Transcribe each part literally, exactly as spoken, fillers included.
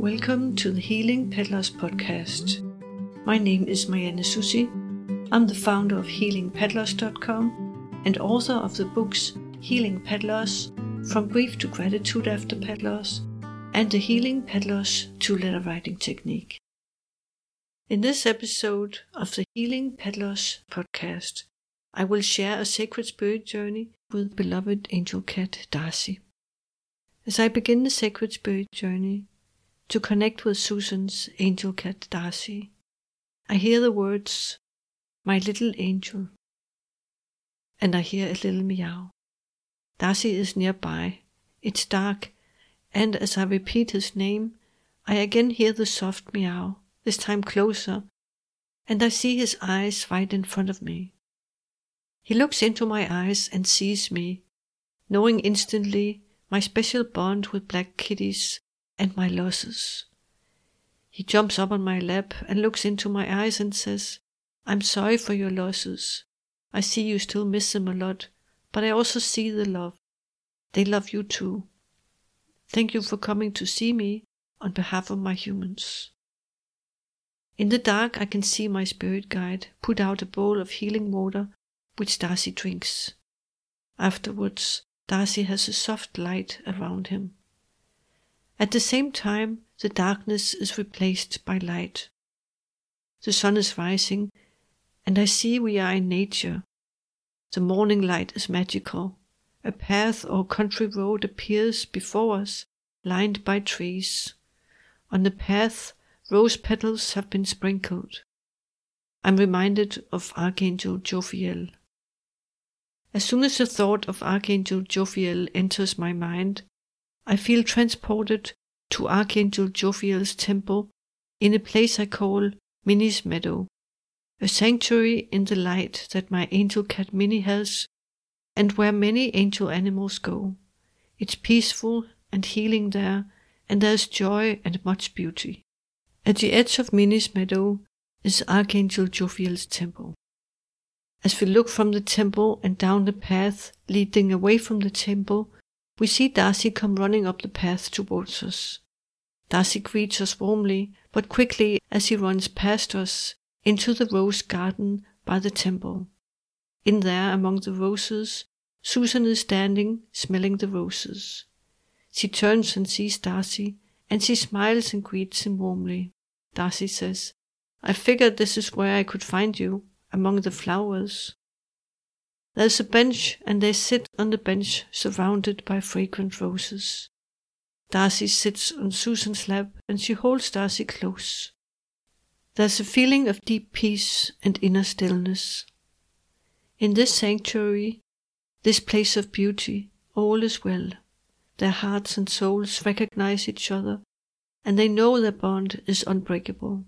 Welcome to the Healing Pet Loss podcast. My name is Marianne Soucy. I'm the founder of Healing Pet Loss dot com and author of the books Healing Pet Loss, From Grief to Gratitude After Pet Loss, and the Healing Pet Loss Two Letter Writing Technique. In this episode of the Healing Pet Loss podcast, I will share a sacred spirit journey with beloved angel cat Darcy. As I begin the sacred spirit journey, to connect with Susan's angel cat Darcy, I hear the words, "My little angel," and I hear a little meow. Darcy is nearby. It's dark, and as I repeat his name, I again hear the soft meow, this time closer, and I see his eyes right in front of me. He looks into my eyes and sees me, knowing instantly my special bond with black kitties and my losses. He jumps up on my lap and looks into my eyes and says, "I'm sorry for your losses. I see you still miss them a lot, but I also see the love. They love you too. Thank you for coming to see me on behalf of my humans." In the dark, I can see my spirit guide put out a bowl of healing water, which Darcy drinks. Afterwards, Darcy has a soft light around him. At the same time, the darkness is replaced by light. The sun is rising, and I see we are in nature. The morning light is magical. A path or country road appears before us, lined by trees. On the path, rose petals have been sprinkled. I'm reminded of Archangel Jophiel. As soon as the thought of Archangel Jophiel enters my mind, I feel transported to Archangel Jophiel's temple in a place I call Minnie's Meadow, a sanctuary in the light that my angel cat Minnie has, and where many angel animals go. It's peaceful and healing there, and there's joy and much beauty. At the edge of Minnie's Meadow is Archangel Jophiel's temple. As we look from the temple and down the path leading away from the temple, we see Darcy come running up the path towards us. Darcy greets us warmly, but quickly as he runs past us into the rose garden by the temple. In there, among the roses, Susan is standing, smelling the roses. She turns and sees Darcy, and she smiles and greets him warmly. Darcy says, "I figured this is where I could find you, among the flowers." There's a bench, and they sit on the bench, surrounded by fragrant roses. Darcy sits on Susan's lap, and she holds Darcy close. There's a feeling of deep peace and inner stillness. In this sanctuary, this place of beauty, all is well. Their hearts and souls recognize each other, and they know their bond is unbreakable.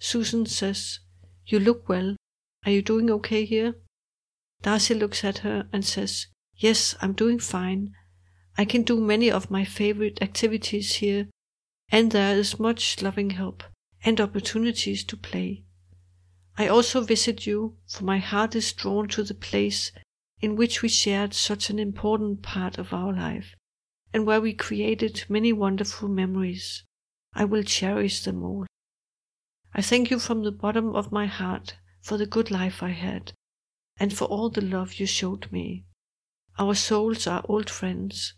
Susan says, "You look well. Are you doing okay here?" Darcy looks at her and says, "Yes, I'm doing fine. I can do many of my favorite activities here, and there is much loving help and opportunities to play. I also visit you, for my heart is drawn to the place in which we shared such an important part of our life, and where we created many wonderful memories. I will cherish them all. I thank you from the bottom of my heart for the good life I had, and for all the love you showed me. Our souls are old friends,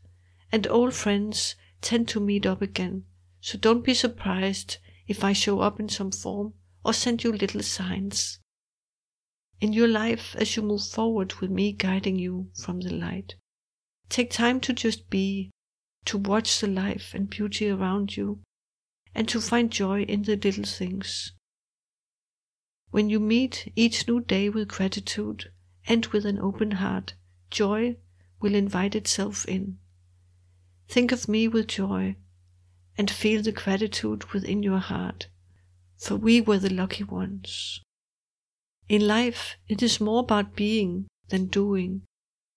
and old friends tend to meet up again, so don't be surprised if I show up in some form or send you little signs. In your life, as you move forward with me guiding you from the light, take time to just be, to watch the life and beauty around you, and to find joy in the little things. When you meet each new day with gratitude and with an open heart, joy will invite itself in. Think of me with joy and feel the gratitude within your heart, for we were the lucky ones. In life, it is more about being than doing.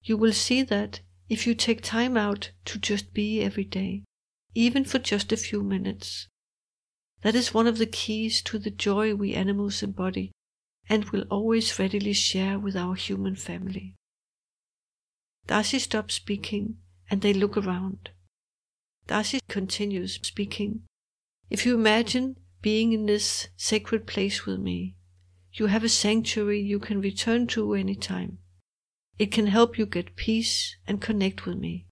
You will see that if you take time out to just be every day, even for just a few minutes. That is one of the keys to the joy we animals embody and will always readily share with our human family." Darcy stops speaking and they look around. Darcy continues speaking. If you imagine being in this sacred place with me, you have a sanctuary you can return to anytime. It can help you get peace and connect with me.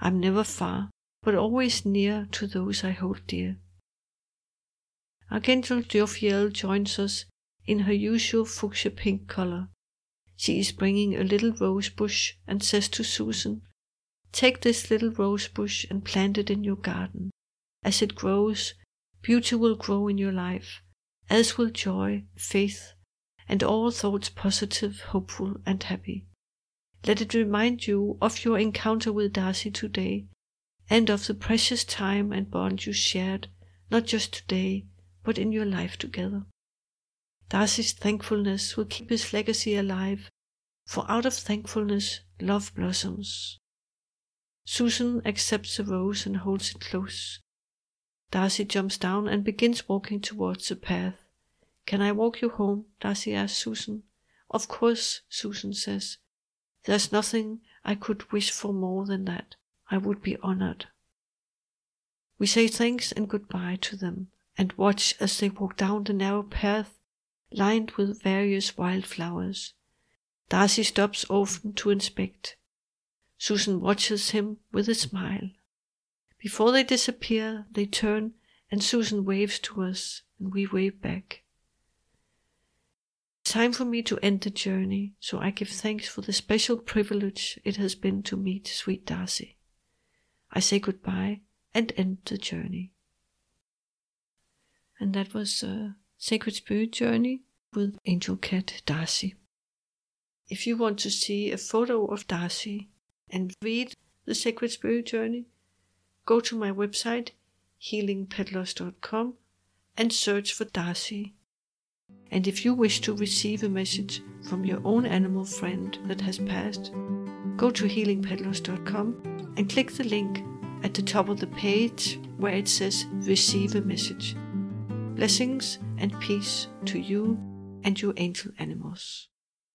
I'm never far, but always near to those I hold dear. Archangel Jophiel joins us in her usual fuchsia pink color. She is bringing a little rose bush and says to Susan, "Take this little rose bush and plant it in your garden. As it grows, beauty will grow in your life, as will joy, faith, and all thoughts positive, hopeful, and happy. Let it remind you of your encounter with Darcy today, and of the precious time and bond you shared, not just today, but in your life together. Darcy's thankfulness will keep his legacy alive, for out of thankfulness love blossoms." Susan accepts the rose and holds it close. Darcy jumps down and begins walking towards the path. "Can I walk you home?" Darcy asks Susan. "Of course," Susan says. "There's nothing I could wish for more than that. I would be honored." We say thanks and goodbye to them, and watch as they walk down the narrow path lined with various wildflowers. Darcy stops often to inspect. Susan watches him with a smile. Before they disappear, they turn and Susan waves to us, and we wave back. It's time for me to end the journey, so I give thanks for the special privilege it has been to meet sweet Darcy. I say goodbye and end the journey. And that was a Sacred Spirit Journey with Angel Cat Darcy. If you want to see a photo of Darcy and read the Sacred Spirit Journey, go to my website, Healing Pet Loss dot com, and search for Darcy. And if you wish to receive a message from your own animal friend that has passed, go to Healing Pet Loss dot com and click the link at the top of the page where it says Receive a Message. Blessings and peace to you and your angel animals.